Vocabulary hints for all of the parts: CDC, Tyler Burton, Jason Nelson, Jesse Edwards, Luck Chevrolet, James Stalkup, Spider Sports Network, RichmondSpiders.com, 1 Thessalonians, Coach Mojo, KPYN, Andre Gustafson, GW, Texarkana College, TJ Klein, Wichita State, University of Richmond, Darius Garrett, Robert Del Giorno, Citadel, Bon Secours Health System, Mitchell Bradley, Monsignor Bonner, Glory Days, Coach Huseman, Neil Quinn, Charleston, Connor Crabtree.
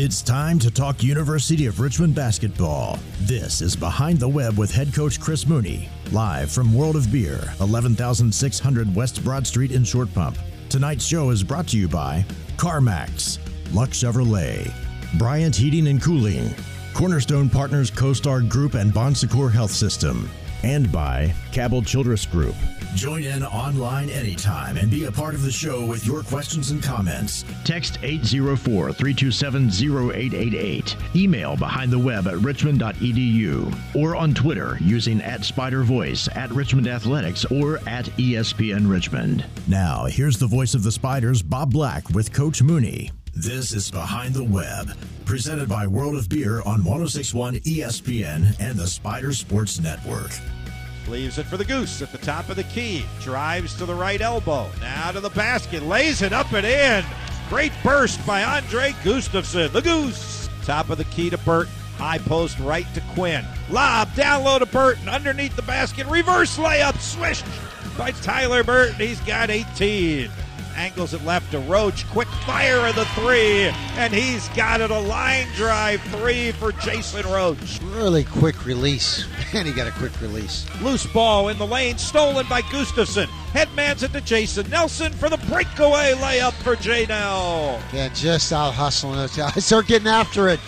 It's time to talk University of Richmond basketball. This is Behind the Web with head coach Chris Mooney, live from World of Beer, 11,600 West Broad Street in Short Pump. Tonight's show is brought to you by CarMax, Luck Chevrolet, Bryant Heating and Cooling, Cornerstone Partners, CoStar Group, and Bon Secours Health System, and by Cabell Childress Group. Join in online anytime and be a part of the show with your questions and comments. Text 804-327-0888. Email behindtheweb@richmond.edu or on Twitter using @SpiderVoice, @RichmondAthletics, or @ESPN Richmond. Now, here's the voice of the Spiders, Bob Black, with Coach Mooney. This is Behind the Web, presented by World of Beer on 106.1 ESPN and the Spider Sports Network. Leaves it for the Goose at the top of the key. Drives to the right elbow. Now to the basket. Lays it up and in. Great burst by Andre Gustafson. The Goose. Top of the key to Burton. High post right to Quinn. Lob down low to Burton. Underneath the basket. Reverse layup. Swished by Tyler Burton. He's got 18. Angles it left to Roach. Quick fire of the three. And he's got it. A line drive three for Jason Roach. Really quick release. And he got a quick release. Loose ball in the lane. Stolen by Gustafson. Headmans it to Jason Nelson for the breakaway layup for Jai Bailey. Yeah, just out hustling those guys. They're getting after it.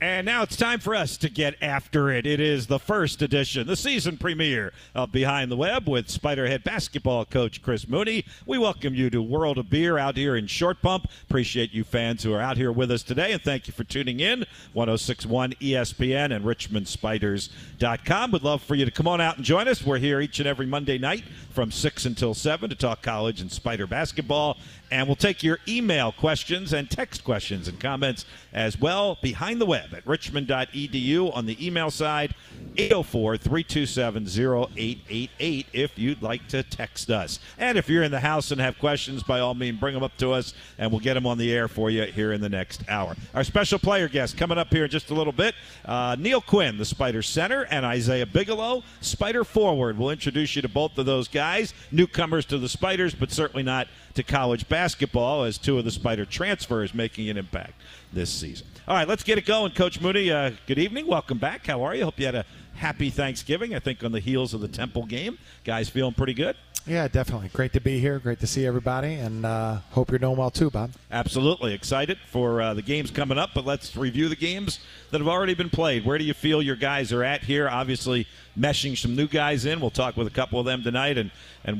And now it's time for us to get after it. It is the first edition, the season premiere of Behind the Web with Spiderhead basketball coach Chris Mooney. We welcome you to World of Beer out here in Short Pump. Appreciate you fans who are out here with us today, and thank you for tuning in. 106.1 ESPN and RichmondSpiders.com. Would love for you to come on out and join us. We're here each and every Monday night from 6 until 7 to talk college and Spider basketball. And we'll take your email questions and text questions and comments as well. Behind the Web at richmond.edu on the email side, 804-327-0888 if you'd like to text us. And if you're in the house and have questions, by all means, bring them up to us, and we'll get them on the air for you here in the next hour. Our special player guest coming up here in just a little bit, Neil Quinn, the Spider center, and Isaiah Bigelow, Spider forward. We'll introduce you to both of those guys, newcomers to the Spiders, but certainly not to college basketball, as two of the Spider transfers making an impact this season. All right, let's get it going. Coach Mooney, good evening. Welcome back. How are you? Hope you had a happy Thanksgiving, I think, on the heels of the Temple game. Guys feeling pretty good? Yeah, definitely. Great to be here. Great to see everybody, and hope you're doing well too, Bob. Absolutely. Excited for the games coming up, but let's review the games that have already been played. Where do you feel your guys are at here? Obviously, meshing some new guys in. We'll talk with a couple of them tonight, and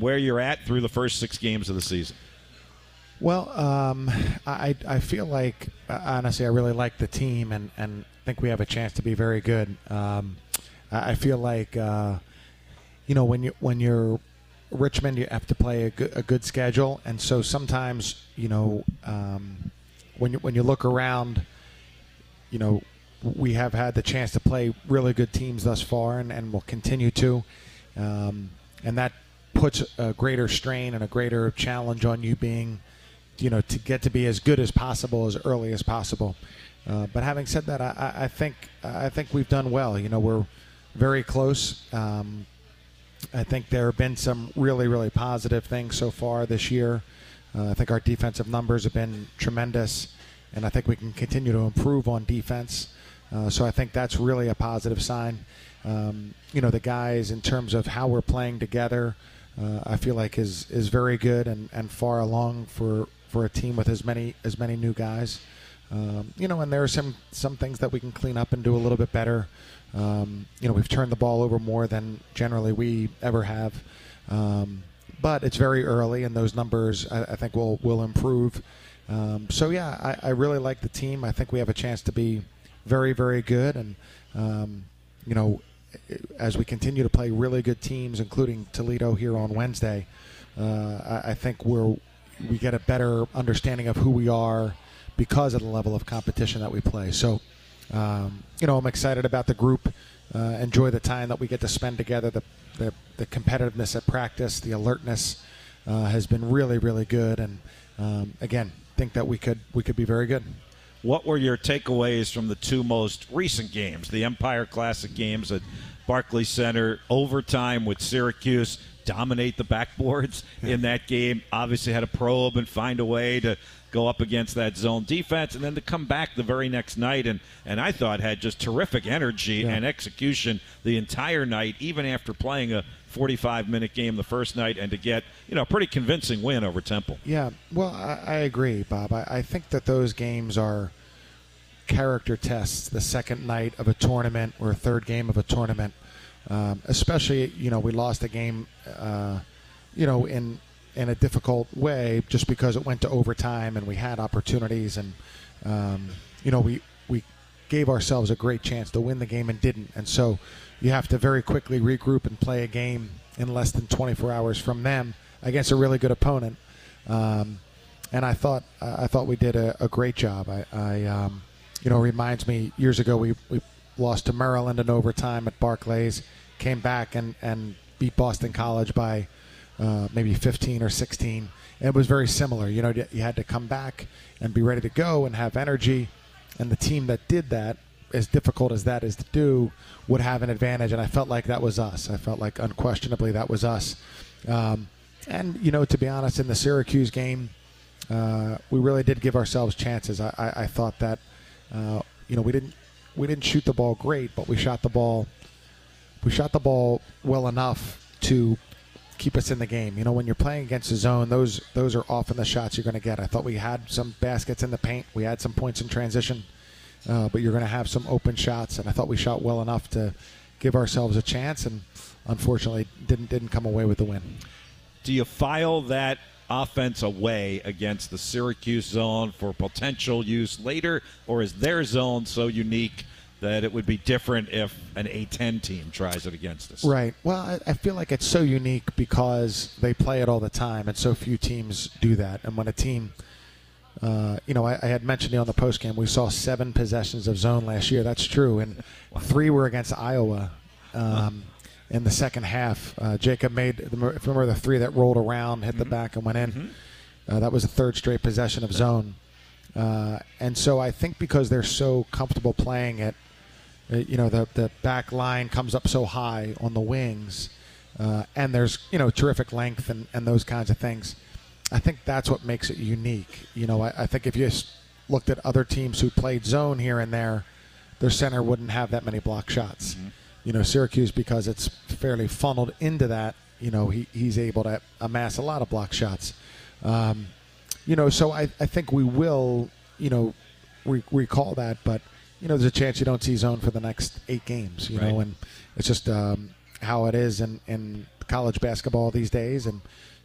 where you're at through the first 6 games of the season. Well, I feel like, honestly, I really like the team, and think we have a chance to be very good. I feel like, you know, when you're Richmond, you have to play a good schedule, and so sometimes, you know, when you look around, you know, we have had the chance to play really good teams thus far, and we'll continue to, and that puts a greater strain and a greater challenge on you being, you know, to get to be as good as possible as early as possible. But having said that, I think we've done well. You know, we're very close. I think there have been some really, really positive things so far this year. I think our defensive numbers have been tremendous, and I think we can continue to improve on defense. So I think that's really a positive sign. You know, the guys, in terms of how we're playing together, I feel like is very good and far along for a team with as many new guys. You know, and there are some things that we can clean up and do a little bit better. You know, we've turned the ball over more than generally we ever have. But it's very early, and those numbers, I think, will improve. So, yeah, I really like the team. I think we have a chance to be very, very good. And, you know, as we continue to play really good teams, including Toledo here on Wednesday, I think we get a better understanding of who we are because of the level of competition that we play. So, you know, I'm excited about the group. Enjoy the time that we get to spend together. The competitiveness at practice, the alertness has been really, really good. And again, think that we could be very good. What were your takeaways from the two most recent games, the Empire Classic games at Barclays Center, overtime with Syracuse? dominate the backboards in that game. Obviously had to probe and find a way to go up against that zone defense, and then to come back the very next night and I thought had just terrific energy and execution the entire night, even after playing a 45-minute game the first night, and to get, you know, a pretty convincing win over Temple. Yeah, well, I agree, Bob. I think that those games are character tests the second night of a tournament or a third game of a tournament. Especially, you know, we lost a game, you know, in a difficult way just because it went to overtime and we had opportunities and, you know, we gave ourselves a great chance to win the game and didn't. And so you have to very quickly regroup and play a game in less than 24 hours from them against a really good opponent. And I thought we did a great job. I you know, reminds me years ago we lost to Maryland in overtime at Barclays, came back and beat Boston College by maybe 15 or 16. And it was very similar. You know, you had to come back and be ready to go and have energy. And the team that did that, as difficult as that is to do, would have an advantage. And I felt like that was us. I felt like unquestionably that was us. And, you know, to be honest, in the Syracuse game, we really did give ourselves chances. I thought that, you know, we didn't shoot the ball great, but we shot the ball well enough to keep us in the game. You know, when you're playing against the zone, those are often the shots you're going to get. I thought we had some baskets in the paint. We had some points in transition, but you're going to have some open shots, and I thought we shot well enough to give ourselves a chance and unfortunately didn't come away with the win. Do you file that offense away against the Syracuse zone for potential use later, or is their zone so unique that it would be different if an A-10 team tries it against us? Right. Well, I feel like it's so unique because they play it all the time, and so few teams do that. And when a team, you know, I had mentioned it on the postgame, we saw 7 possessions of zone last year. That's true, and 3 were against Iowa in the second half. Jacob made, if you remember, the 3 that rolled around, hit the back and went in. That was the 3rd straight possession of zone. And so I think because they're so comfortable playing it, you know, the back line comes up so high on the wings, and there's, you know, terrific length and those kinds of things. I think that's what makes it unique. You know, I think if you looked at other teams who played zone here and there, their center wouldn't have that many block shots. You know, Syracuse, because it's fairly funneled into that, you know, he's able to amass a lot of block shots. You know, so I think we will, you know, recall that, but, you know, there's a chance you don't see zone for the next 8 games, you know, and it's just how it is in college basketball these days. And,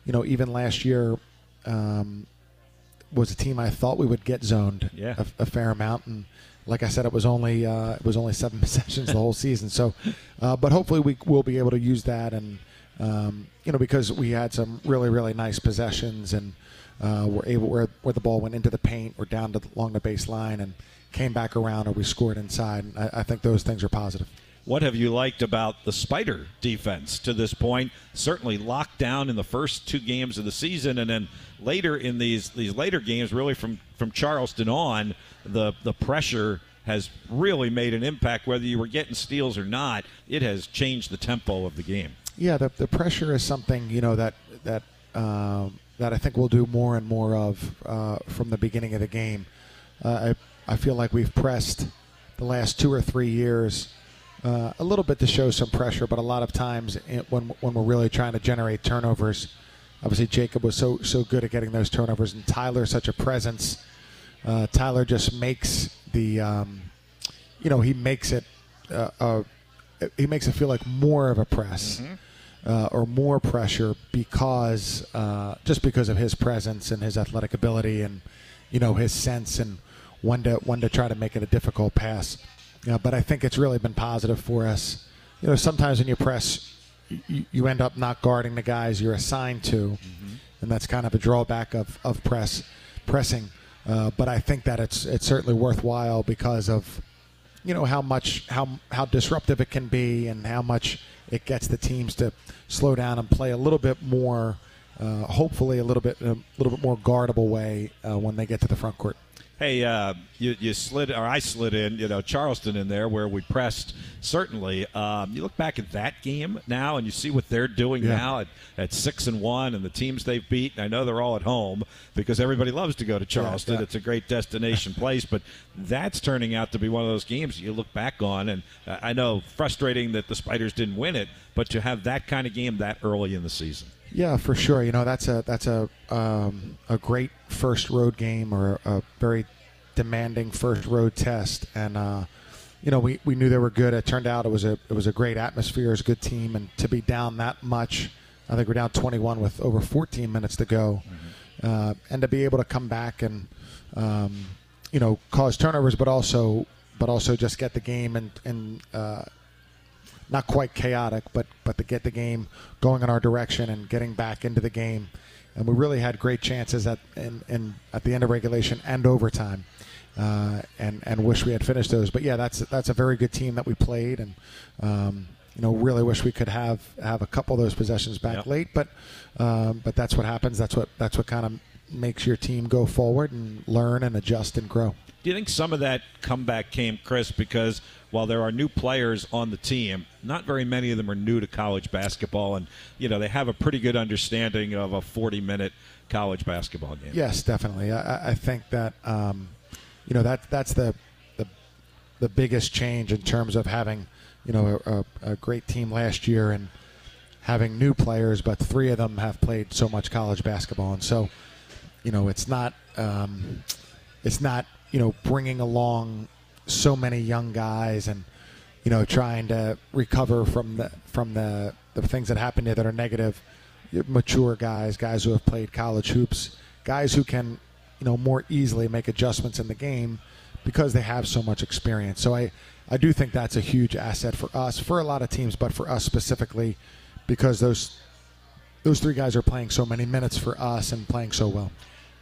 you know, even last year was a team I thought we would get zoned a fair amount. And like I said, it was only 7 possessions the whole season. So, but hopefully we will be able to use that. And, you know, because we had some really, really nice possessions and were able where the ball went into the paint or down along the baseline and came back around or we scored inside. And I think those things are positive. What have you liked about the Spider defense to this point? Certainly locked down in the first 2 games of the season, and then later in these later games, really from Charleston on, the pressure has really made an impact. Whether you were getting steals or not, it has changed the tempo of the game. Yeah, the pressure is something, you know, that I think we'll do more and more of from the beginning of the game. I feel like we've pressed the last 2 or 3 years a little bit to show some pressure, but a lot of times when we're really trying to generate turnovers, obviously Jacob was so good at getting those turnovers, and Tyler's such a presence. Tyler just makes the, you know, he makes it feel like more of a press or more pressure because just because of his presence and his athletic ability and, you know, his sense and when to try to make it a difficult pass. Yeah, but I think it's really been positive for us. You know, sometimes when you press, you end up not guarding the guys you're assigned to, and that's kind of a drawback of pressing. But I think that it's certainly worthwhile because of, you know, how disruptive it can be and how much it gets the teams to slow down and play a little bit more, hopefully a little bit more guardable way when they get to the front court. Hey, you slid, or I slid in, Charleston in there where we pressed, certainly. You look back at that game now and you see what they're doing now at 6-1 and the teams they've beat. I know they're all at home because everybody loves to go to Charleston. Yeah, it's a great destination place, but that's turning out to be one of those games you look back on. And I know, frustrating that the Spiders didn't win it, but to have that kind of game that early in the season. Yeah, for sure. That's a great first road game, or a very demanding first road test. And we knew they were good. It turned out it was a great atmosphere, it was a good team, and to be down that much, I think we're down 21 with over 14 minutes to go, and to be able to come back and cause turnovers, but also just get the game and not quite chaotic, but to get the game going in our direction and getting back into the game. And we really had great chances at the end of regulation and overtime, and wish we had finished those. But, yeah, that's a very good team that we played, and, really wish we could have a couple of those possessions back late. But that's what happens. That's what kind of makes your team go forward and learn and adjust and grow. Do you think some of that comeback came, Chris, because while there are new players on the team, not very many of them are new to college basketball, and they have a pretty good understanding of a 40-minute college basketball game? Yes, definitely. I think that that's the biggest change in terms of having a great team last year and having new players, but three of them have played so much college basketball, and so it's not. Bringing along so many young guys and, trying to recover from the things that happen there that are negative. Mature guys who have played college hoops, guys who can, more easily make adjustments in the game because they have so much experience. So I do think that's a huge asset for us, for a lot of teams, but for us specifically, because those three guys are playing so many minutes for us and playing so well.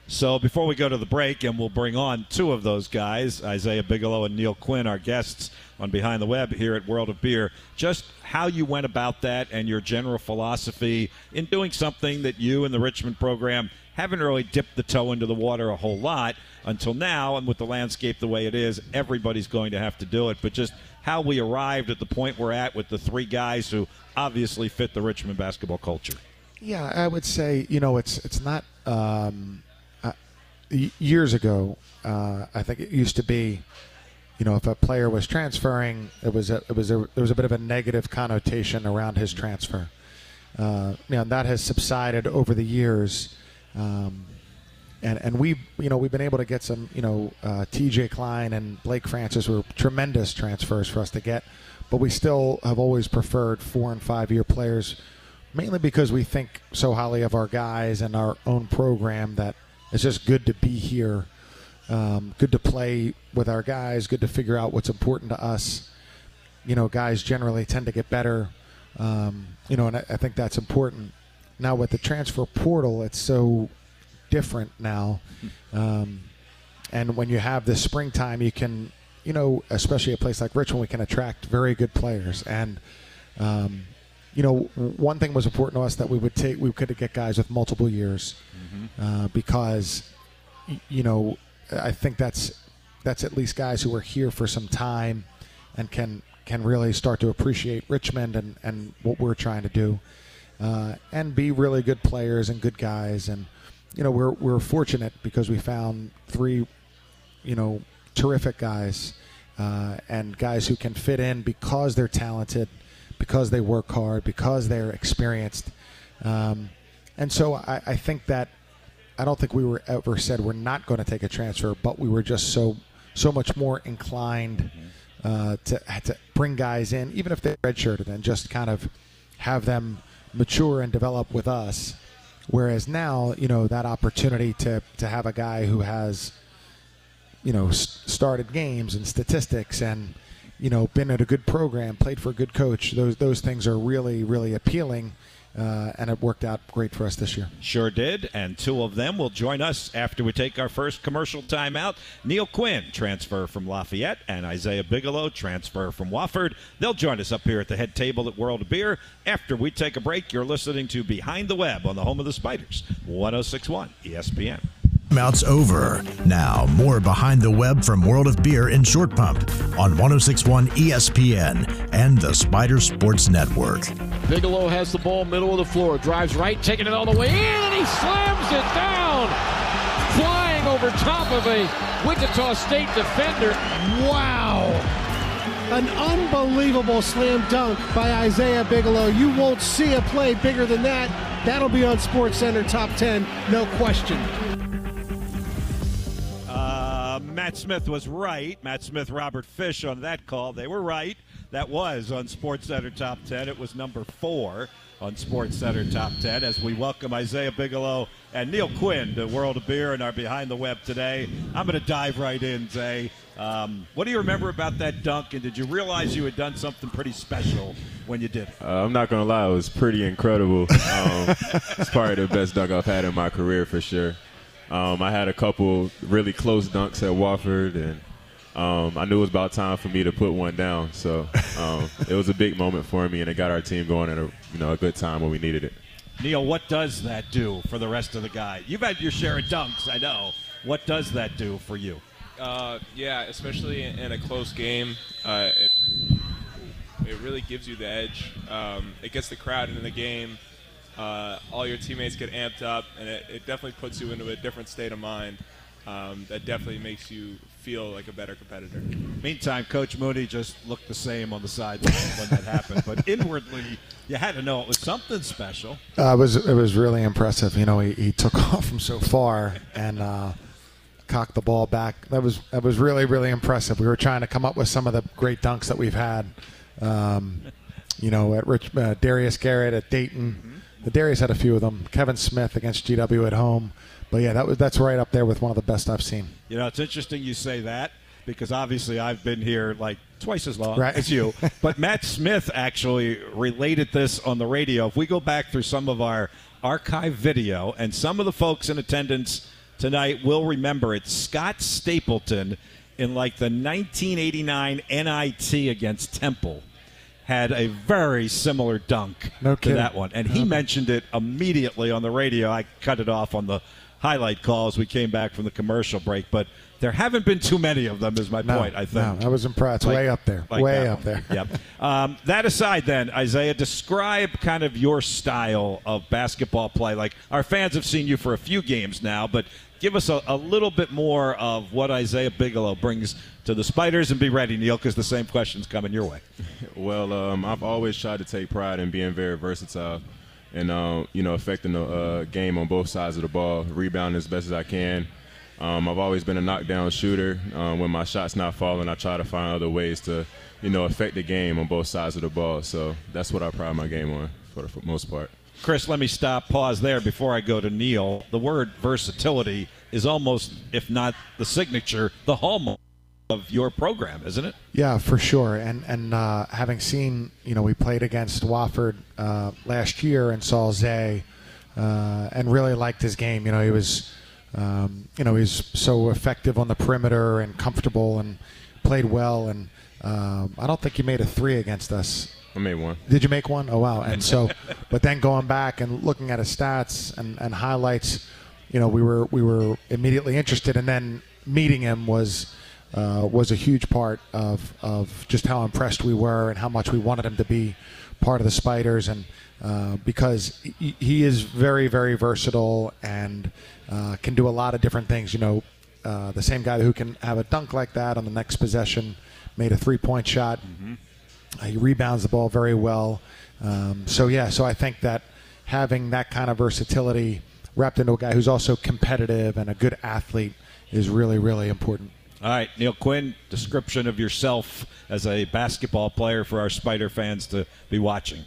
So before we go to the break, and we'll bring on two of those guys, Isaiah Bigelow and Neil Quinn, our guests on Behind the Web here at World of Beer, just how you went about that and your general philosophy in doing something that you and the Richmond program haven't really dipped the toe into the water a whole lot until now, and with the landscape the way it is, everybody's going to have to do it. But just how we arrived at the point we're at with the three guys who obviously fit the Richmond basketball culture. Yeah, I would say, it's not years ago, I think it used to be, if a player was transferring, there was a bit of a negative connotation around his transfer. And that has subsided over the years, and we've been able to get some, TJ Klein and Blake Francis were tremendous transfers for us to get, but we still have always preferred 4 and 5 year players, mainly because we think so highly of our guys and our own program that. It's just good to be here, good to play with our guys, good to figure out what's important to us. Guys generally tend to get better, and I think that's important. Now with the transfer portal, it's so different now. And when you have this springtime, you can, especially a place like Richmond, we can attract very good players. And, one thing was important to us that we could get guys with multiple years, because, I think that's at least guys who are here for some time and can really start to appreciate Richmond and what we're trying to do, and be really good players and good guys. And, we're fortunate because we found three, terrific guys, and guys who can fit in because they're talented, because they work hard, because they're experienced. And so I think that I don't think we were ever said we're not going to take a transfer, but we were just so much more inclined to bring guys in, even if they're redshirted, and just kind of have them mature and develop with us. Whereas now, that opportunity to have a guy who has, started games and statistics and, been at a good program, played for a good coach. Those things are really, really appealing, and it worked out great for us this year. Sure did, and two of them will join us after we take our first commercial timeout. Neil Quinn, transfer from Lafayette, and Isaiah Bigelow, transfer from Wofford. They'll join us up here at the head table at World of Beer. After we take a break, you're listening to Behind the Web on the home of the Spiders, 106.1 ESPN. Mount's over. Now, more Behind the Web from World of Beer and Short Pump on 106.1 ESPN and the Spider Sports Network. Bigelow has the ball middle of the floor, drives right, taking it all the way in, and he slams it down, flying over top of a Wichita State defender. Wow! An unbelievable slam dunk by Isaiah Bigelow. You won't see a play bigger than that. That'll be on Sports Center Top 10, no question. Matt Smith was right. Matt Smith, Robert Fish on that call. They were right. That was on Sports Center Top 10. It was number 4 on Sports Center Top 10 as we welcome Isaiah Bigelow and Neil Quinn to World of Beer and our Behind the Web today. I'm going to dive right in, Zay. What do you remember about that dunk, and did you realize you had done something pretty special when you did it? I'm not going to lie. It was pretty incredible. It's probably the best dunk I've had in my career for sure. I had a couple really close dunks at Wofford, and I knew it was about time for me to put one down. So it was a big moment for me, and it got our team going at a good time when we needed it. Neil, what does that do for the rest of the guys? You've had your share of dunks, I know. What does that do for you? Yeah, especially in a close game, it really gives you the edge. It gets the crowd into the game. All your teammates get amped up, and it definitely puts you into a different state of mind. That definitely makes you feel like a better competitor. Meantime, Coach Mooney just looked the same on the sideline when that happened, but inwardly, you had to know it was something special. It was really impressive. You know, he took off from so far and cocked the ball back. That was really, really impressive. We were trying to come up with some of the great dunks that we've had. You know, at Darius Garrett at Dayton. Mm-hmm. Darius had a few of them. Kevin Smith against GW at home. But, yeah, that's right up there with one of the best I've seen. You know, it's interesting you say that because, obviously, I've been here, like, twice as long as you. But Matt Smith actually related this on the radio. If we go back through some of our archive video, and some of the folks in attendance tonight will remember it, Scott Stapleton in, like, the 1989 NIT against Temple had a very similar dunk to that one. And he mentioned it immediately on the radio. I cut it off on the highlight call as we came back from the commercial break. But there haven't been too many of them is my point, I think. No, I was impressed. Like, way up there. Like way up there. Yep. That aside then, Isaiah, describe kind of your style of basketball play. Like, our fans have seen you for a few games now, but give us a little bit more of what Isaiah Bigelow brings to the Spiders. And be ready, Neil, because the same question's coming your way. Well, I've always tried to take pride in being very versatile and, affecting the game on both sides of the ball, rebounding as best as I can. I've always been a knockdown shooter. When my shot's not falling, I try to find other ways to, affect the game on both sides of the ball. So that's what I pride my game on for the most part. Chris, let me pause there before I go to Neil. The word versatility is almost, if not the signature, the hallmark of your program, isn't it? Yeah, for sure. And having seen, we played against Wofford last year and saw Zay and really liked his game. He was, he's so effective on the perimeter and comfortable and played well. And I don't think he made a three against us. I made one. Did you make one? Oh, wow. And so, but then going back and looking at his stats and highlights, we were immediately interested. And then meeting him was a huge part of just how impressed we were and how much we wanted him to be part of the Spiders, and because he is very, very versatile and can do a lot of different things. The same guy who can have a dunk like that on the next possession made a three-point shot. Mm-hmm. He rebounds the ball very well. So I think that having that kind of versatility wrapped into a guy who's also competitive and a good athlete is really, really important. All right, Neil Quinn, description of yourself as a basketball player for our Spider fans to be watching.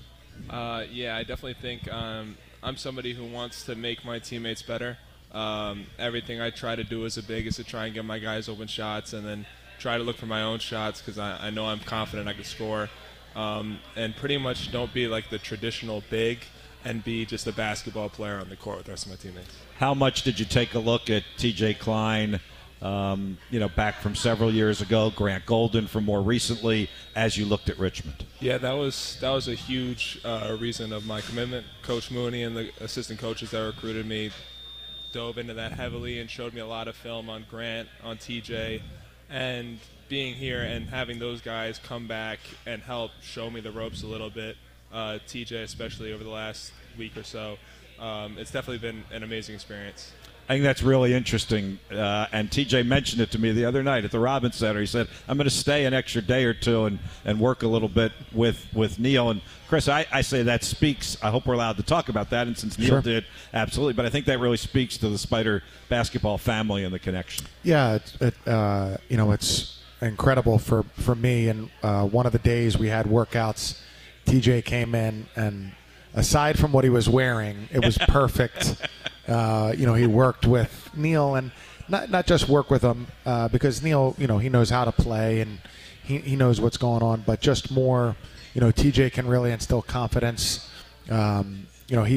I definitely think I'm somebody who wants to make my teammates better. Everything I try to do as a big is to try and get my guys open shots and then try to look for my own shots because I know I'm confident I can score. And pretty much don't be like the traditional big and be just a basketball player on the court with the rest of my teammates. How much did you take a look at T.J. Klein, back from several years ago, Grant Golden from more recently, as you looked at Richmond? Yeah, that was a huge reason of my commitment. Coach Mooney and the assistant coaches that recruited me dove into that heavily and showed me a lot of film on Grant, on TJ, and being here and having those guys come back and help show me the ropes a little bit, TJ especially over the last week or so, it's definitely been an amazing experience. I think that's really interesting, and TJ mentioned it to me the other night at the Robin Center. He said, I'm going to stay an extra day or two and work a little bit with Neil. And, Chris, I say that speaks. I hope we're allowed to talk about that, and since Neil sure. did, absolutely. But I think that really speaks to the Spider basketball family and the connection. Yeah, it's incredible for me. And one of the days we had workouts, TJ came in, and aside from what he was wearing, it was perfect. He worked with Neil, and not just work with him, because Neil, he knows how to play and he knows what's going on, but just more, TJ can really instill confidence. He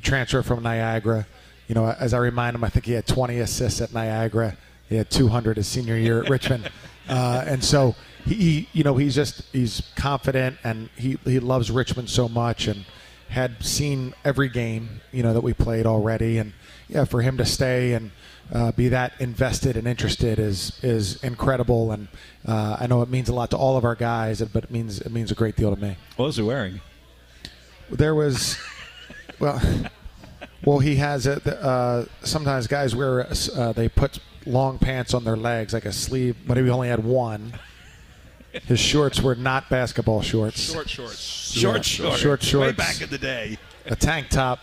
transferred from Niagara. As I remind him, I think he had 20 assists at Niagara. He had 200 his senior year at Richmond. And so he's confident, and he loves Richmond so much, and had seen every game, that we played already. And, yeah, for him to stay and be that invested and interested is incredible. And I know it means a lot to all of our guys, but it means a great deal to me. What was he wearing? There was – well, he has – sometimes guys wear – they put long pants on their legs, like a sleeve, but he only had one. His shorts were not basketball shorts. Short shorts. Way back in the day. A tank top.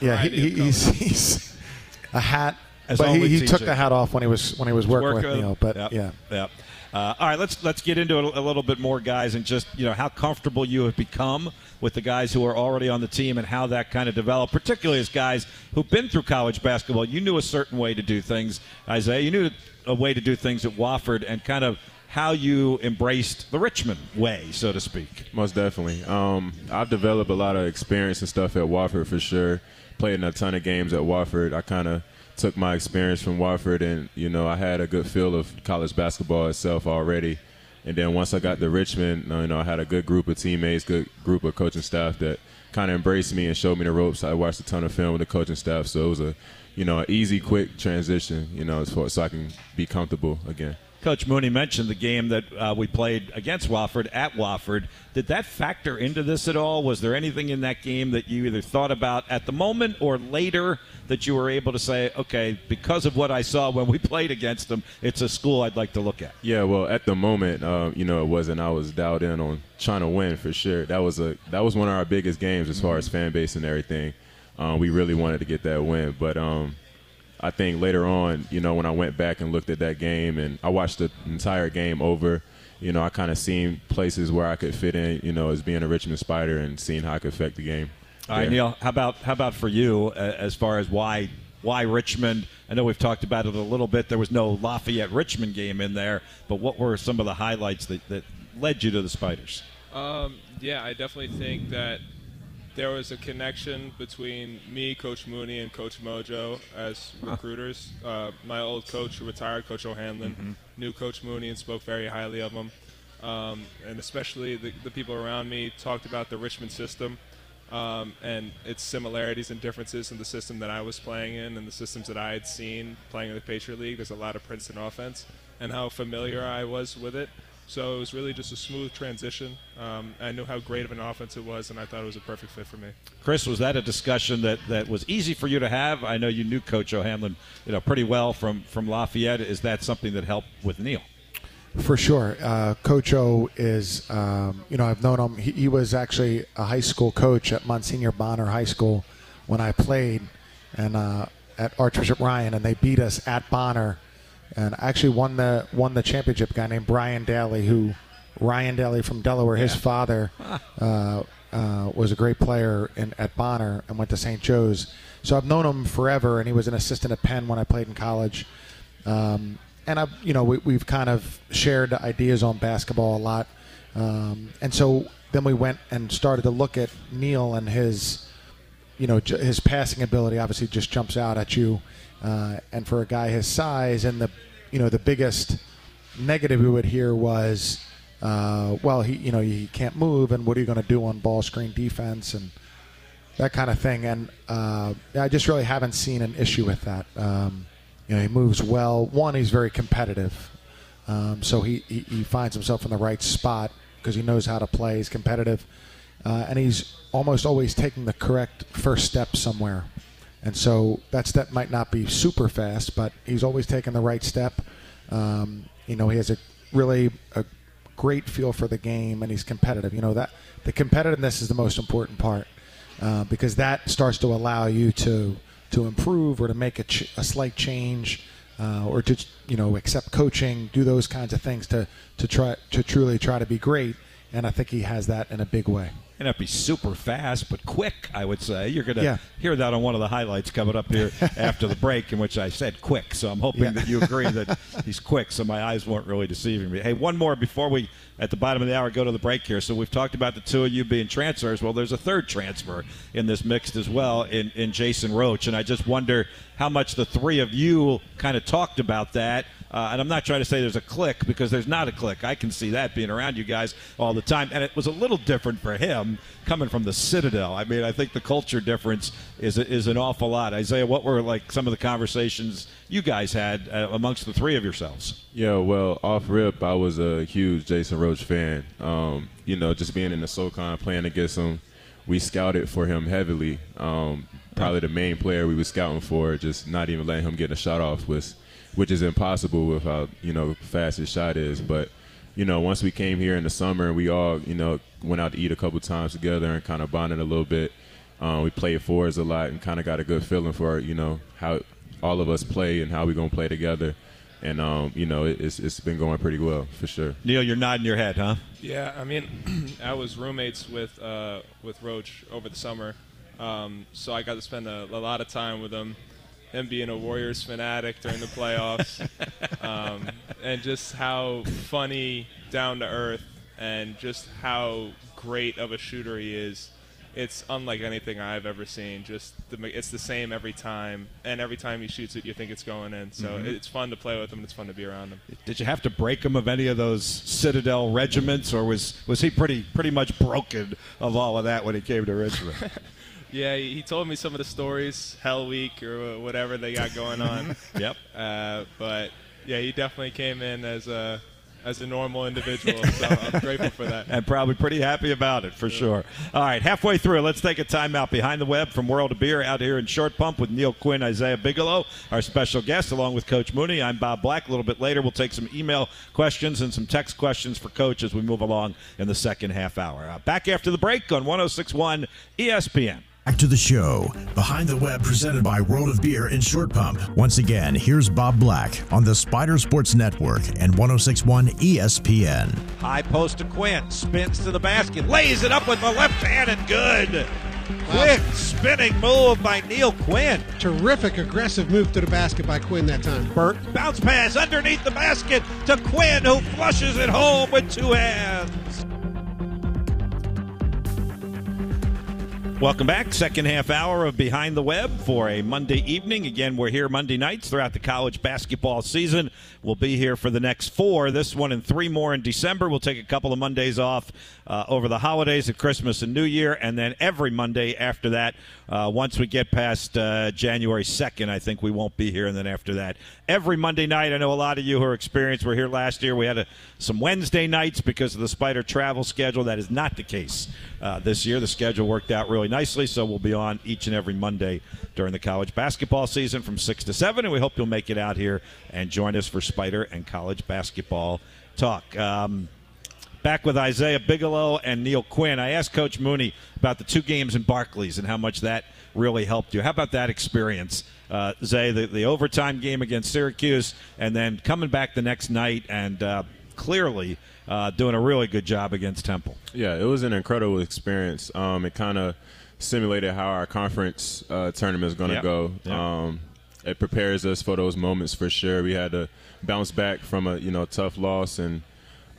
Yeah, he's a hat. As but he took the hat off when he was working with Neil. But yep, yeah, yep. All right, let's get into it a little bit more, guys, and just how comfortable you have become with the guys who are already on the team and how that kind of developed, particularly as guys who've been through college basketball. You knew a certain way to do things, Isaiah. You knew a way to do things at Wofford, and kind of how you embraced the Richmond way, so to speak. Most definitely. I've developed a lot of experience and stuff at Wofford for sure. Played in a ton of games at Wofford. I kind of took my experience from Wofford, and, I had a good feel of college basketball itself already. And then once I got to Richmond, I had a good group of teammates, good group of coaching staff that kind of embraced me and showed me the ropes. I watched a ton of film with the coaching staff, so it was a, an easy, quick transition, so I can be comfortable again. Coach Mooney mentioned the game that we played against Wofford at Wofford. Did that factor into this at all? Was there anything in that game that you either thought about at the moment or later that you were able to say, okay, because of what I saw when we played against them, it's a school I'd like to look at? Yeah, well, at the moment, it wasn't. I was dialed in on trying to win for sure. That was one of our biggest games as far as fan base and everything. We really wanted to get that win, but I think later on, when I went back and looked at that game and I watched the entire game over, I kind of seen places where I could fit in, as being a Richmond Spider and seeing how I could affect the game. All right, Neil, how about for you as far as why Richmond? I know we've talked about it a little bit. There was no Lafayette-Richmond game in there, but what were some of the highlights that led you to the Spiders? Yeah, I definitely think that there was a connection between me, Coach Mooney, and Coach Mojo as recruiters. My old coach who retired, Coach O'Hanlon, knew Coach Mooney and spoke very highly of him. And especially the people around me talked about the Richmond system and its similarities and differences in the system that I was playing in and the systems that I had seen playing in the Patriot League. There's a lot of Princeton offense and how familiar I was with it. So it was really just a smooth transition. I knew how great of an offense it was, and I thought it was a perfect fit for me. Chris, was that a discussion that was easy for you to have? I know you knew Coach O'Hanlon, pretty well from Lafayette. Is that something that helped with Neil? For sure. Coach O is, I've known him. He was actually a high school coach at Monsignor Bonner High School when I played, and at Archbishop Ryan, and they beat us at Bonner. And actually won the championship, a guy named Ryan Daly from Delaware, his father was a great player at Bonner and went to St. Joe's. So I've known him forever, and he was an assistant at Penn when I played in college. And I've, we've kind of shared ideas on basketball a lot. And so then we went and started to look at Neil and his, his passing ability obviously just jumps out at you. And for a guy his size, and the biggest negative we would hear was, he can't move, and what are you going to do on ball screen defense? And that kind of thing. And I just really haven't seen an issue with that. He moves well. One, he's very competitive. So he finds himself in the right spot because he knows how to play. He's competitive. And he's almost always taking the correct first step somewhere. And so that step might not be super fast, but he's always taking the right step. He has a great feel for the game, and he's competitive. That the competitiveness is the most important part because that starts to allow you to improve or to make a slight change or to accept coaching, do those kinds of things to truly try to be great. And I think he has that in a big way. And that'd be super fast, but quick, I would say. You're going to hear that on one of the highlights coming up here after the break, in which I said quick. So I'm hoping that you agree that he's quick, so my eyes weren't really deceiving me. Hey, one more before we, at the bottom of the hour, go to the break here. So we've talked about the two of you being transfers. Well, there's a third transfer in this mixed as well in Jason Roach. And I just wonder how much the three of you kind of talked about that. And I'm not trying to say there's a click because there's not a click. I can see that being around you guys all the time. And it was a little different for him coming from the Citadel. I mean, I think the culture difference is an awful lot. Isaiah, what were like some of the conversations you guys had amongst the three of yourselves? Yeah, well, off rip, I was a huge Jason Roach fan. Just being in the SoCon, playing against him, we scouted for him heavily. Probably the main player we were scouting for, just not even letting him get a shot off was – which is impossible with how, fast his shot is. But, once we came here in the summer, we all, went out to eat a couple times together and kind of bonded a little bit. We played fours a lot and kind of got a good feeling for, how all of us play and how we're going to play together. And, it's been going pretty well for sure. Neil, you're nodding your head, huh? Yeah, I mean, I was roommates with Roach over the summer, so I got to spend a lot of time with him. Him being a Warriors fanatic during the playoffs, and just how funny, down to earth, and just how great of a shooter he is. It's unlike anything I've ever seen. It's the same every time, and every time he shoots it, you think it's going in. So It's fun to play with him. It's fun to be around him. Did you have to break him of any of those Citadel regiments, or was he pretty much broken of all of that when he came to Richmond? Yeah, he told me some of the stories, Hell Week or whatever they got going on. Yep. But, yeah, he definitely came in as a normal individual, so I'm grateful for that. And probably pretty happy about it, for sure. All right, halfway through, let's take a timeout. Behind the Web from World of Beer out here in Short Pump with Neil Quinn, Isaiah Bigelow, our special guest, along with Coach Mooney. I'm Bob Black. A little bit later, we'll take some email questions and some text questions for Coach as we move along in the second half hour. Back after the break on 106.1 ESPN. Back to the show. Behind the Web presented by World of Beer and Short Pump. Once again, here's Bob Black on the Spider Sports Network and 106.1 ESPN. High post to Quinn. Spins to the basket. Lays it up with the left hand and good. Quick spinning move by Neil Quinn. Terrific aggressive move to the basket by Quinn that time. Burton bounce pass underneath the basket to Quinn, who flushes it home with two hands. Welcome back. Second half hour of Behind the Web for a Monday evening. Again, we're here Monday nights throughout the college basketball season. We'll be here for the next four, this one and three more in December. We'll take a couple of Mondays off over the holidays at Christmas and New Year, and then every Monday after that, once we get past January 2nd, I think we won't be here, and then after that, every Monday night. I know a lot of you who are experienced were here last year. We had some Wednesday nights because of the Spider travel schedule. That is not the case this year. The schedule worked out really nicely, so we'll be on each and every Monday during the college basketball season from 6 to 7, and we hope you'll make it out here and join us for Spider and college basketball talk. Back with Isaiah Bigelow and Neil Quinn. I asked Coach Mooney about the two games in Barclays and how much that really helped you. How about that experience, Zay, the overtime game against Syracuse, and then coming back the next night and clearly doing a really good job against Temple? Yeah, it was an incredible experience. It kind of simulated how our conference tournament is going to go. Yep. It prepares us for those moments for sure. We had to bounce back from a tough loss, and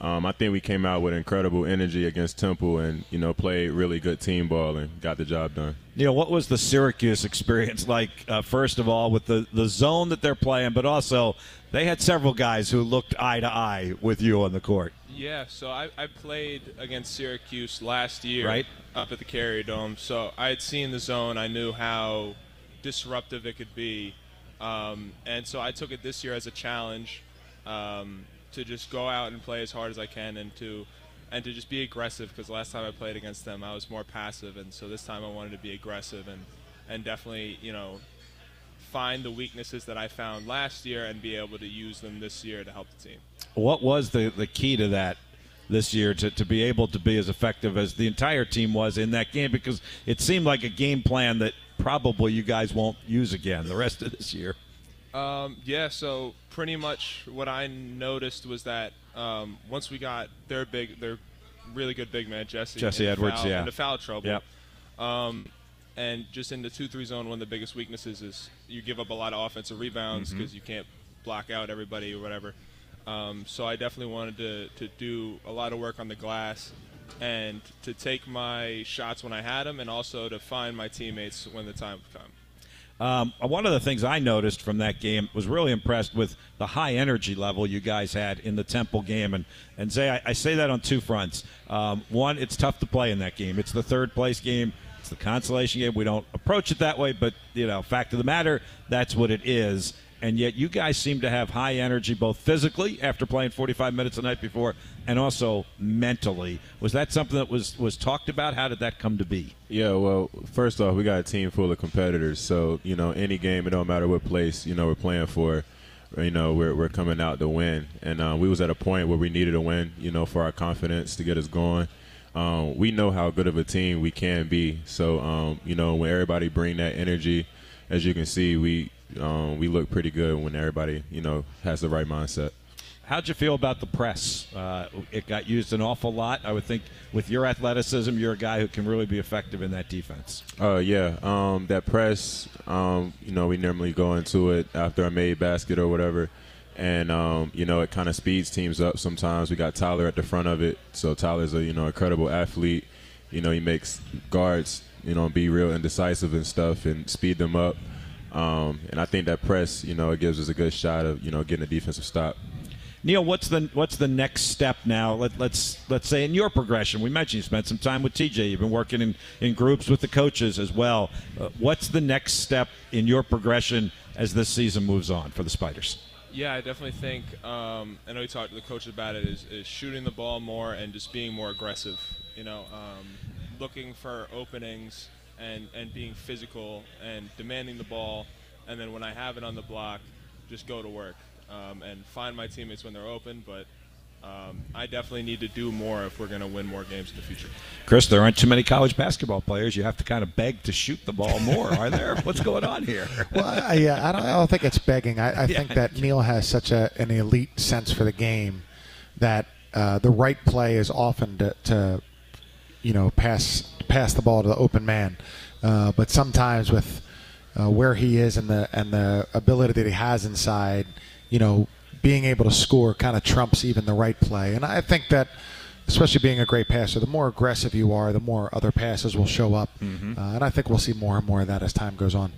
I think we came out with incredible energy against Temple and played really good team ball and got the job done. Neil, what was the Syracuse experience like, first of all, with the zone that they're playing, but also they had several guys who looked eye to eye with you on the court? Yeah, so I played against Syracuse last year up at the Carrier Dome. So I had seen the zone. I knew how disruptive it could be. And so I took it this year as a challenge to just go out and play as hard as I can and to just be aggressive, because last time I played against them, I was more passive. And so this time I wanted to be aggressive and definitely, you know, find the weaknesses that I found last year and be able to use them this year to help the team. What was the key to that this year to be able to be as effective as the entire team was in that game? Because it seemed like a game plan that probably you guys won't use again the rest of this year. Yeah, so pretty much what I noticed was that once we got their really good big man, Jesse Edwards, into foul trouble. Yep. And just in the 2-3 zone, one of the biggest weaknesses is you give up a lot of offensive rebounds because you can't block out everybody or whatever. So I definitely wanted to do a lot of work on the glass and to take my shots when I had them, and also to find my teammates when the time would come. One of the things I noticed from that game was really impressed with the high energy level you guys had in the Temple game. And Zay, I say that on two fronts. One, it's tough to play in that game. It's the third-place game. It's the consolation game. We don't approach it that way, but, you know, fact of the matter, that's what it is. And yet you guys seem to have high energy, both physically after playing 45 minutes the night before and also mentally. Was that something that was talked about? How did that come to be? Yeah, well, first off, we got a team full of competitors. So, you know, any game, it don't matter what place, you know, we're playing for, you know, we're coming out to win. And we was at a point where we needed a win, you know, for our confidence to get us going. We know how good of a team we can be. So, you know, when everybody bring that energy, as you can see, we look pretty good when everybody, you know, has the right mindset. How'd you feel about the press? It got used an awful lot. I would think with your athleticism, you're a guy who can really be effective in that defense. Yeah, that press, you know, we normally go into it after a made basket or whatever. And, you know, it kind of speeds teams up sometimes. We got Tyler at the front of it. So Tyler's a, you know, incredible athlete. You know, he makes guards, you know, be real indecisive and stuff and speed them up. And I think that press, you know, it gives us a good shot of, you know, getting a defensive stop. Neil, what's the next step now? Let's say in your progression, we mentioned you spent some time with TJ. You've been working in groups with the coaches as well. What's the next step in your progression as this season moves on for the Spiders? Yeah, I definitely think, I know you talked to the coaches about it, is shooting the ball more and just being more aggressive, you know, looking for openings. And being physical and demanding the ball, and then when I have it on the block, just go to work and find my teammates when they're open. But I definitely need to do more if we're going to win more games in the future. Chris, there aren't too many college basketball players. You have to kind of beg to shoot the ball more, are there? What's going on here? Well, I don't think it's begging. I think that Neil has such an elite sense for the game that the right play is often to you know, pass the ball to the open man, but sometimes with where he is and the ability that he has inside, you know, being able to score kind of trumps even the right play. And I think that, especially being a great passer, the more aggressive you are, the more other passes will show up. And I think we'll see more and more of that as time goes on.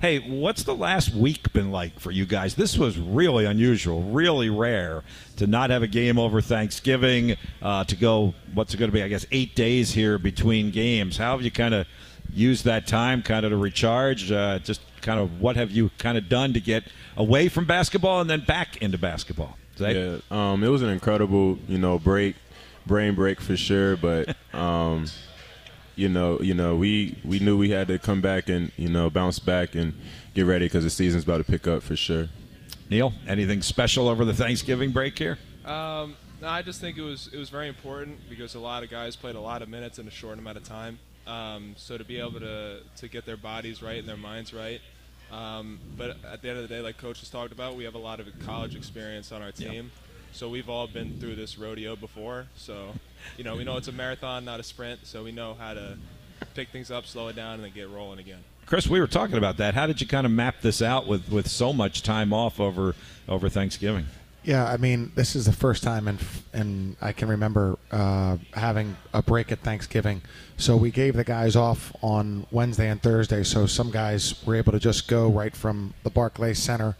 Hey, what's the last week been like for you guys? This was really unusual, really rare to not have a game over Thanksgiving, to go, what's it going to be, I guess, 8 days here between games. How have you kind of used that time kind of to recharge? Just kind of what have you kind of done to get away from basketball and then back into basketball? Yeah, it was an incredible, you know, brain break for sure, but – You know, we knew we had to come back and, you know, bounce back and get ready because the season's about to pick up for sure. Neil, anything special over the Thanksgiving break here? No, I just think it was very important because a lot of guys played a lot of minutes in a short amount of time. So to be able to get their bodies right and their minds right. But at the end of the day, like Coach has talked about, we have a lot of college experience on our team. Yep. So we've all been through this rodeo before. So, you know, we know it's a marathon, not a sprint. So we know how to pick things up, slow it down, and then get rolling again. Chris, we were talking about that. How did you kind of map this out with so much time off over Thanksgiving? Yeah, I mean, this is the first time, and I can remember having a break at Thanksgiving. So we gave the guys off on Wednesday and Thursday. So some guys were able to just go right from the Barclays Center.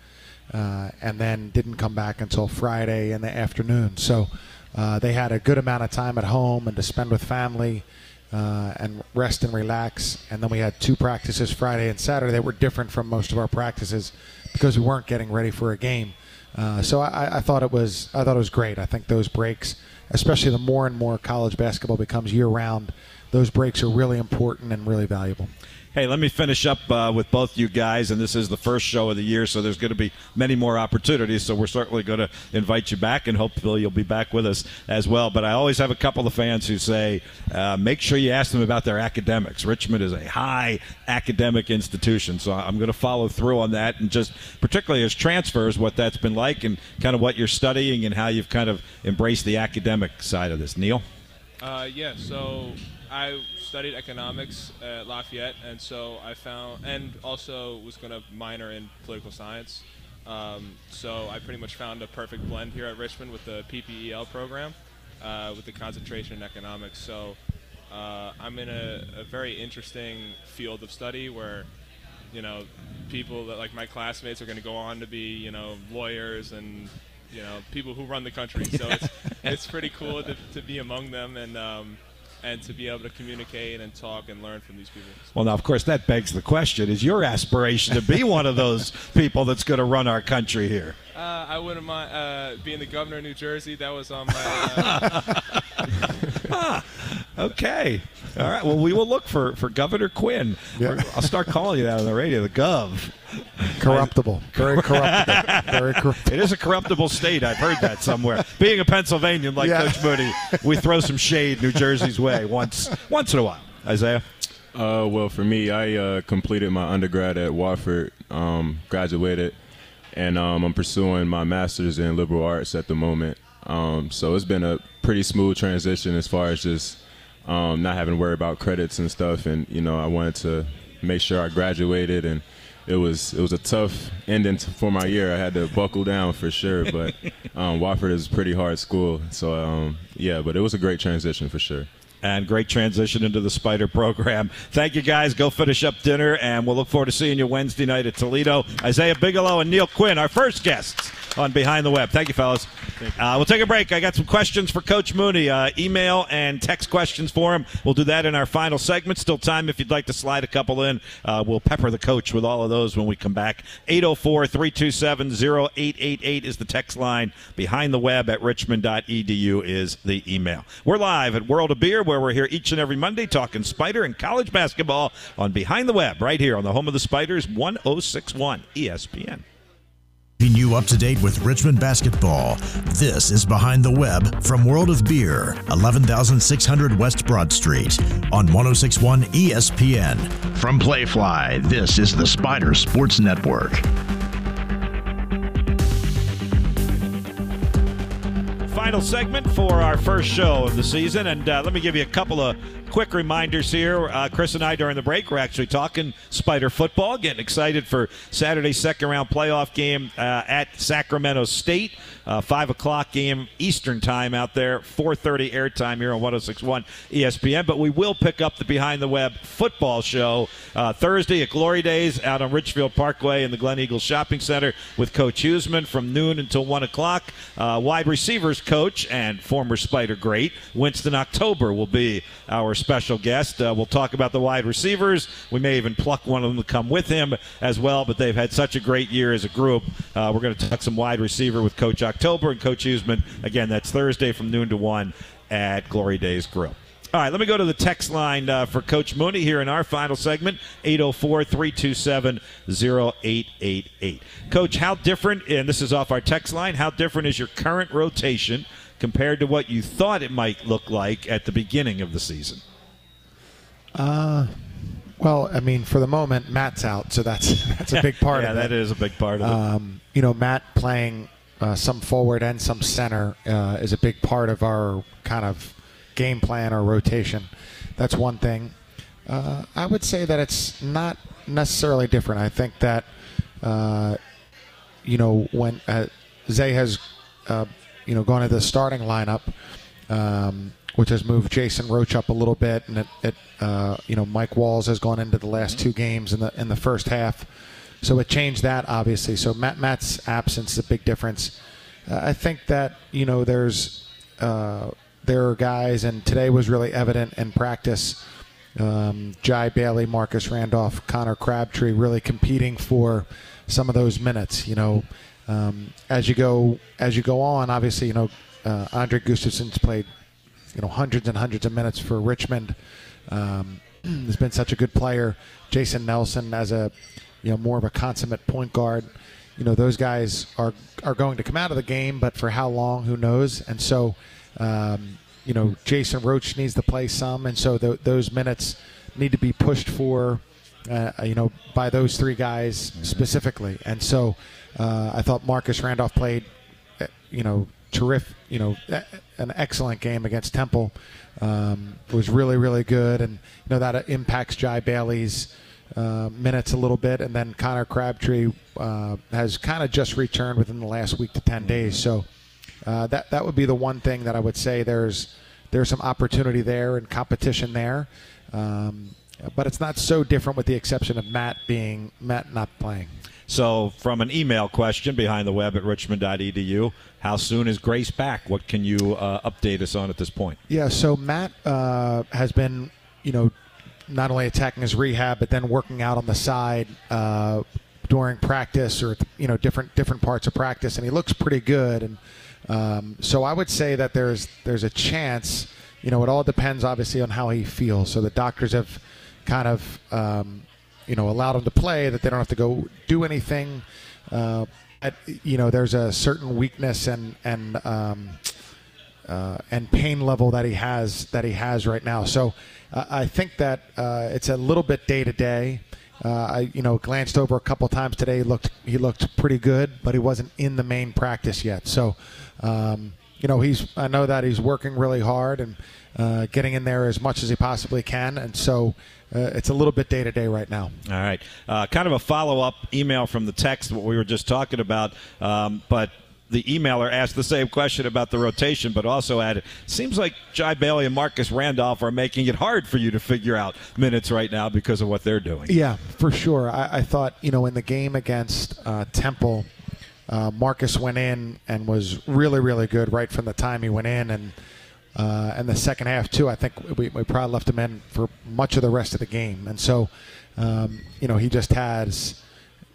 And then didn't come back until Friday in the afternoon. So They had a good amount of time at home and to spend with family and rest and relax. And then we had two practices Friday and Saturday that were different from most of our practices because we weren't getting ready for a game. So I thought it was great. I think those breaks, especially the more and more college basketball becomes year-round, those breaks are really important and really valuable. Hey, let me finish up with both you guys, and this is the first show of the year, so there's going to be many more opportunities, so we're certainly going to invite you back, and hopefully you'll be back with us as well. But I always have a couple of fans who say, make sure you ask them about their academics. Richmond is a high academic institution, so I'm going to follow through on that, and just particularly as transfers, what that's been like and kind of what you're studying and how you've kind of embraced the academic side of this. Neil? So I studied economics at Lafayette, and so I found, and also was going to minor in political science. So I pretty much found a perfect blend here at Richmond with the PPEL program, with the concentration in economics. So I'm in a very interesting field of study where, you know, people that like my classmates are going to go on to be, you know, lawyers and, you know, people who run the country. So it's pretty cool to be among them and to be able to communicate and talk and learn from these people. Well, now, of course, that begs the question, is your aspiration to be one of those people that's going to run our country here? I wouldn't mind being the governor of New Jersey. That was on my okay. All right. Well, we will look for Governor Quinn. Yeah. I'll start calling you that on the radio, the Gov. Corruptible. Very corruptible. Very corruptible. It is a corruptible state. I've heard that somewhere. Being a Pennsylvanian like Coach Mooney, we throw some shade New Jersey's way once in a while. Isaiah? Well, for me, I completed my undergrad at Wofford, graduated, and I'm pursuing my master's in liberal arts at the moment. So it's been a pretty smooth transition as far as just not having to worry about credits and stuff. And, you know, I wanted to make sure I graduated, and it was a tough ending for my year. I had to buckle down for sure, but Wofford is a pretty hard school. So, but it was a great transition for sure. And great transition into the Spider program. Thank you, guys. Go finish up dinner, and we'll look forward to seeing you Wednesday night at Toledo. Isaiah Bigelow and Neil Quinn, our first guests on Behind the Web. Thank you, fellas. Thank you. We'll take a break. I got some questions for Coach Mooney. Email and text questions for him. We'll do that in our final segment. Still time if you'd like to slide a couple in. We'll pepper the coach with all of those when we come back. 804-327-0888 is the text line. Behind the Web at richmond.edu is the email. We're live at World of Beer, where we're here each and every Monday talking Spider and college basketball on Behind the Web, right here on the home of the Spiders, 106.1 ESPN. Keeping you up to date with Richmond basketball, this is Behind the Web from World of Beer, 11,600 West Broad Street on 106.1 ESPN. From Playfly, this is the Spider Sports Network. Final segment for our first show of the season, and let me give you a couple of quick reminders here. Chris and I, during the break, we're actually talking Spider football, getting excited for Saturday's second-round playoff game at Sacramento State. 5 o'clock game Eastern time out there, 4:30 airtime here on 106.1 ESPN. But we will pick up the Behind the Web football show Thursday at Glory Days out on Richfield Parkway in the Glen Eagles Shopping Center with Coach Huseman from noon until 1 o'clock. Wide receivers coach and former Spider great Winston October will be our special guest. We'll talk about the wide receivers. We may even pluck one of them to come with him as well, but they've had such a great year as a group. We're going to talk some wide receiver with Coach October and Coach Huseman. Again, that's Thursday from noon to 1 at Glory Days Grill. All right, let me go to the text line for Coach Mooney here in our final segment, 804-327-0888. Coach, how different, and this is off our text line, how different is your current rotation compared to what you thought it might look like at the beginning of the season? Well, I mean, for the moment, Matt's out, so that's a big part of it. Yeah, that is a big part of it. You know, Matt playing some forward and some center is a big part of our kind of game plan or rotation. That's one thing. I would say that it's not necessarily different. I think that, you know, when Zay has you know, going to the starting lineup, which has moved Jason Roach up a little bit, and you know, Mike Walls has gone into the last two games in the first half, so it changed that obviously. So Matt's absence is a big difference. I think that, you know, there's there are guys, and today was really evident in practice, Jai Bailey, Marcus Randolph, Connor Crabtree really competing for some of those minutes. You know, as you go on, obviously, you know, Andre Gustafson's played, you know, hundreds and hundreds of minutes for Richmond. Has been such a good player. Jason Nelson as a, you know, more of a consummate point guard. You know, those guys are going to come out of the game, but for how long, who knows? And so, you know, Jason Roach needs to play some, and so those minutes need to be pushed for, you know, by those three guys specifically. And so, I thought Marcus Randolph played, you know, terrific, you know, an excellent game against Temple. Was really, really good, and you know that impacts Jai Bailey's minutes a little bit. And then Connor Crabtree has kind of just returned within the last week to 10 days. So that would be the one thing that I would say there's some opportunity there and competition there, but it's not so different with the exception of Matt not playing. So from an email question behind the web at richmond.edu, how soon is Grace back? What can you update us on at this point? Yeah, so Matt has been, you know, not only attacking his rehab, but then working out on the side during practice or, you know, different parts of practice, and he looks pretty good. And so I would say that there's a chance, you know, it all depends obviously on how he feels. So the doctors have kind of, you know, allowed them to play, that they don't have to go do anything. You know, there's a certain weakness and pain level that he has right now. So I think that it's a little bit day to day. I, you know, glanced over a couple times today. He looked pretty good, but he wasn't in the main practice yet. So you know, I know that he's working really hard and getting in there as much as he possibly can, and so. It's a little bit day-to-day right now. All right. Kind of a follow-up email from the text, what we were just talking about, but the emailer asked the same question about the rotation, but also added, seems like Jai Bailey and Marcus Randolph are making it hard for you to figure out minutes right now because of what they're doing. Yeah, for sure. I thought, you know, in the game against Temple, Marcus went in and was really, really good right from the time he went in, and the second half, too, I think we probably left him in for much of the rest of the game. And so, you know, he just has,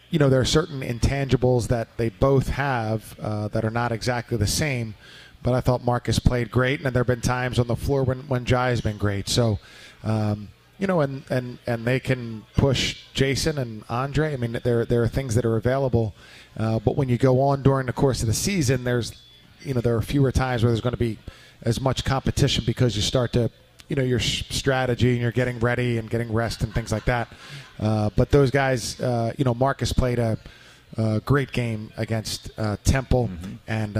you know, there are certain intangibles that they both have that are not exactly the same. But I thought Marcus played great, and there have been times on the floor when Jai has been great. So, you know, and they can push Jason and Andre. I mean, there are things that are available. But when you go on during the course of the season, there are fewer times where there's going to be as much competition because you start to, you know, your strategy and you're getting ready and getting rest and things like that. But those guys, you know, Marcus played a great game against Temple. Mm-hmm.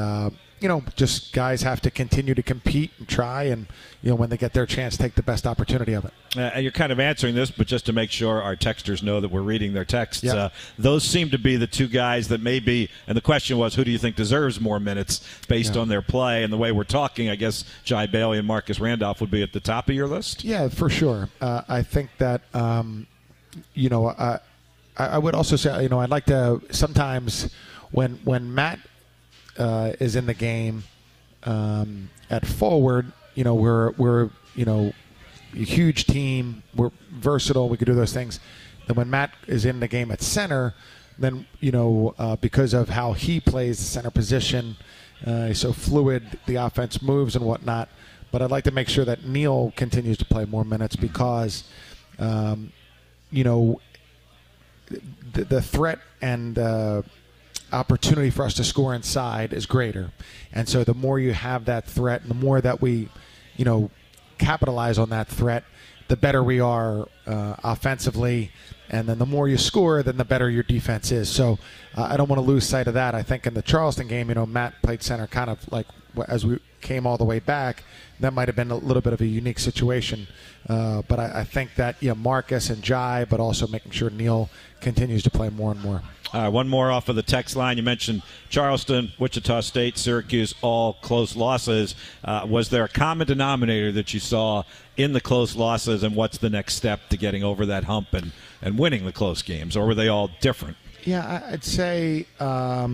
And, you know, just guys have to continue to compete and try and, you know, when they get their chance, take the best opportunity of it. You're kind of answering this, but just to make sure our texters know that we're reading their texts, yep. Those seem to be the two guys that maybe, and the question was, who do you think deserves more minutes based on their play? And the way we're talking, I guess Jai Bailey and Marcus Randolph would be at the top of your list? Yeah, for sure. I think that, you know, I would also say, you know, I'd like to sometimes when Matt is in the game at forward, you know, we're you know, a huge team. We're versatile. We could do those things. Then when Matt is in the game at center, then, you know, because of how he plays the center position, he's so fluid, the offense moves and whatnot. But I'd like to make sure that Neil continues to play more minutes because, you know, the threat and opportunity for us to score inside is greater. And so the more you have that threat and the more that we, you know, capitalize on that threat, the better we are offensively, and then the more you score, then the better your defense is. So I don't want to lose sight of that. I think in the Charleston game, you know, Matt played center kind of like as we came all the way back. That might have been a little bit of a unique situation, but I think that, you know, Marcus and Jai, but also making sure Neil continues to play more and more. All right, one more off of the text line. You mentioned Charleston, Wichita State, Syracuse, all close losses. Was there a common denominator that you saw in the close losses, and what's the next step to getting over that hump and winning the close games, or were they all different? Yeah, I'd say, well,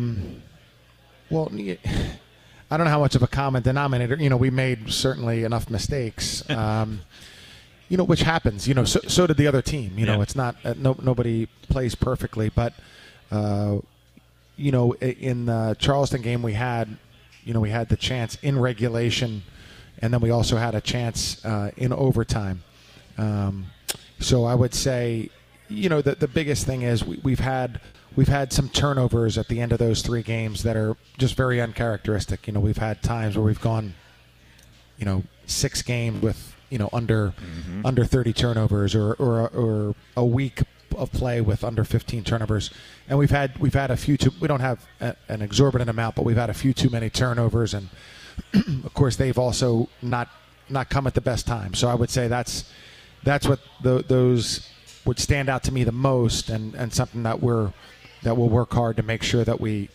I don't know how much of a common denominator. You know, we made certainly enough mistakes, you know, which happens. You know, so did the other team. You know, it's not nobody plays perfectly. But, you know, in the Charleston game we had, you know, we had the chance in regulation, and then we also had a chance in overtime. So I would say, you know, the biggest thing is we've had some turnovers at the end of those three games that are just very uncharacteristic. You know, we've had times where we've gone, you know, 6 games with, you know, under 30 turnovers, or a week of play with under 15 turnovers, and we've had a few too. We don't have an exorbitant amount, but we've had a few too many turnovers, and of course they've also not come at the best time. So I would say that's what those would stand out to me the most, and something that we'll work hard to make sure that we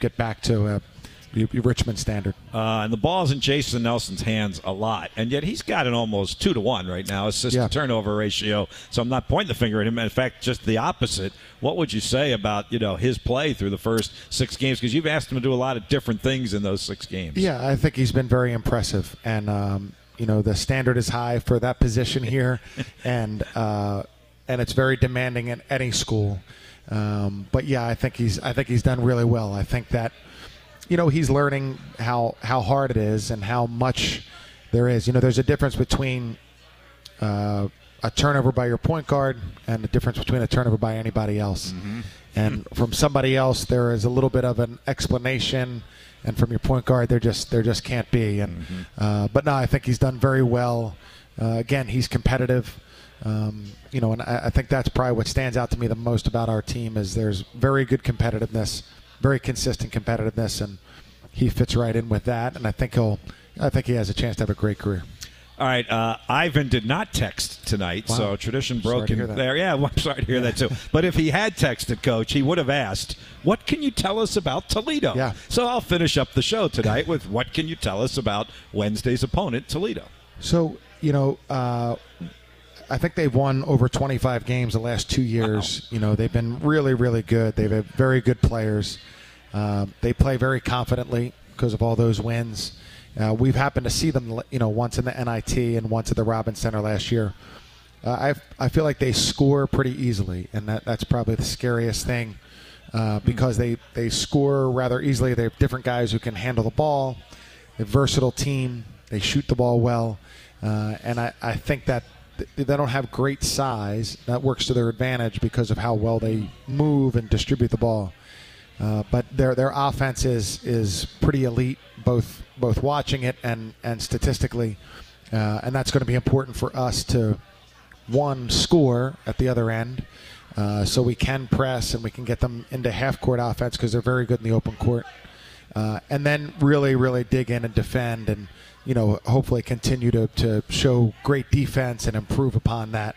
get back to the Richmond standard. And the ball's in Jason Nelson's hands a lot, and yet he's got an almost 2-to-1 right now assist-to-turnover ratio. So I'm not pointing the finger at him. In fact, just the opposite. What would you say about, you know, his play through the first 6 games? Because you've asked him to do a lot of different things in those 6 games. Yeah, I think he's been very impressive, and you know, the standard is high for that position here, and it's very demanding at any school. But yeah, I think he's done really well. I think that, you know, he's learning how hard it is and how much there is. You know, there's a difference between a turnover by your point guard and the difference between a turnover by anybody else. Mm-hmm. And from somebody else, there is a little bit of an explanation, and from your point guard, there just can't be. And but no, I think he's done very well. Again, he's competitive. You know, and I think that's probably what stands out to me the most about our team is there's very good competitiveness, very consistent competitiveness, and he fits right in with that. And I think he has a chance to have a great career. All right, Ivan did not text tonight, wow. So tradition broken there. Yeah, well, I'm sorry to hear that too. But if he had texted, Coach, he would have asked, what can you tell us about Toledo? Yeah. So I'll finish up the show tonight with what can you tell us about Wednesday's opponent, Toledo? So, you know, I think they've won over 25 games the last 2 years. Wow. You know, they've been really, really good. They've had very good players. They play very confidently because of all those wins. We've happened to see them, you know, once in the NIT and once at the Robin Center last year. I feel like they score pretty easily, and that's probably the scariest thing because they score rather easily. They have different guys who can handle the ball. They're a versatile team. They shoot the ball well. And I think that they don't have great size. That works to their advantage because of how well they move and distribute the ball. But their offense is pretty elite, both watching it and statistically, and that's going to be important for us to, one, score at the other end, so we can press and we can get them into half-court offense because they're very good in the open court, and then really, really dig in and defend and, you know, hopefully continue to show great defense and improve upon that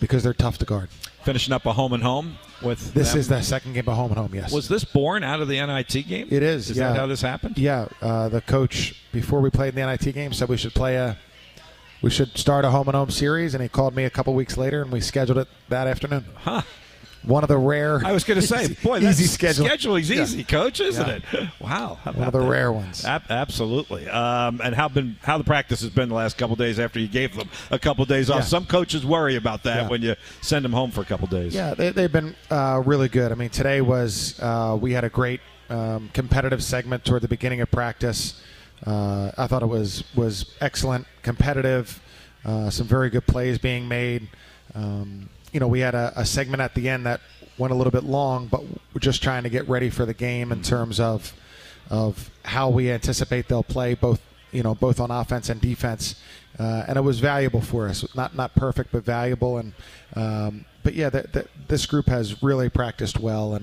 because they're tough to guard. Finishing up a home-and-home with this them. Is the second game of home-and-home, yes. Was this born out of the NIT game? It is. Is that how this happened? Yeah. The coach, before we played in the NIT game, said we should start a home-and-home series, and he called me a couple weeks later, and we scheduled it that afternoon. Huh. One of the rare. I was going to say, boy, that's easy schedule. Scheduling's easy, Coach, isn't it? Wow, one of the rare ones. Absolutely. And how the practice has been the last couple of days after you gave them a couple of days off. Yeah. Some coaches worry about that when you send them home for a couple of days. Yeah, they've been really good. I mean, today was we had a great competitive segment toward the beginning of practice. I thought it was excellent, competitive. Some very good plays being made. You know, we had a segment at the end that went a little bit long, but we're just trying to get ready for the game in terms of how we anticipate they'll play, both on offense and defense. And it was valuable for us, not perfect, but valuable. And but yeah, this group has really practiced well,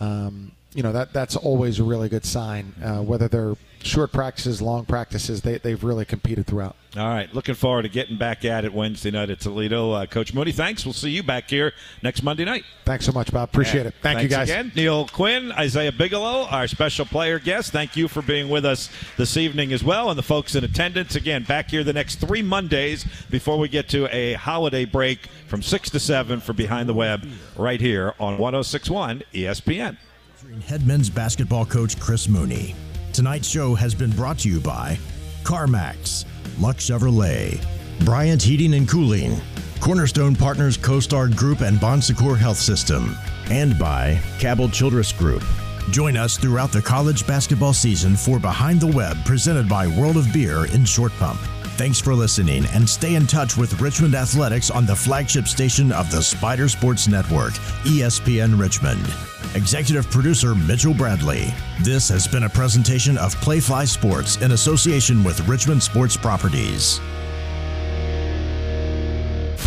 and you know that's always a really good sign. Whether they're short practices, long practices, they've really competed throughout. All right, looking forward to getting back at it Wednesday night at Toledo. Coach Mooney, thanks. We'll see you back here next Monday night. Thanks so much, Bob. Appreciate it. Thanks you guys. Again, Neil Quinn, Isaiah Bigelow, our special player guest. Thank you for being with us this evening as well, and the folks in attendance. Again, back here the next 3 Mondays before we get to a holiday break from 6 to 7 for Behind the Web right here on 106.1 ESPN. Head men's basketball coach Chris Mooney. Tonight's show has been brought to you by CarMax, Luck Chevrolet, Bryant Heating and Cooling, Cornerstone Partners, CoStar Group, and Bon Secours Health System, and by Cabell Childress Group. Join us throughout the college basketball season for Behind the Web, presented by World of Beer in Short Pump. Thanks for listening, and stay in touch with Richmond Athletics on the flagship station of the Spider Sports Network, ESPN Richmond. Executive producer Mitchell Bradley. This has been a presentation of Playfly Sports in association with Richmond Sports Properties.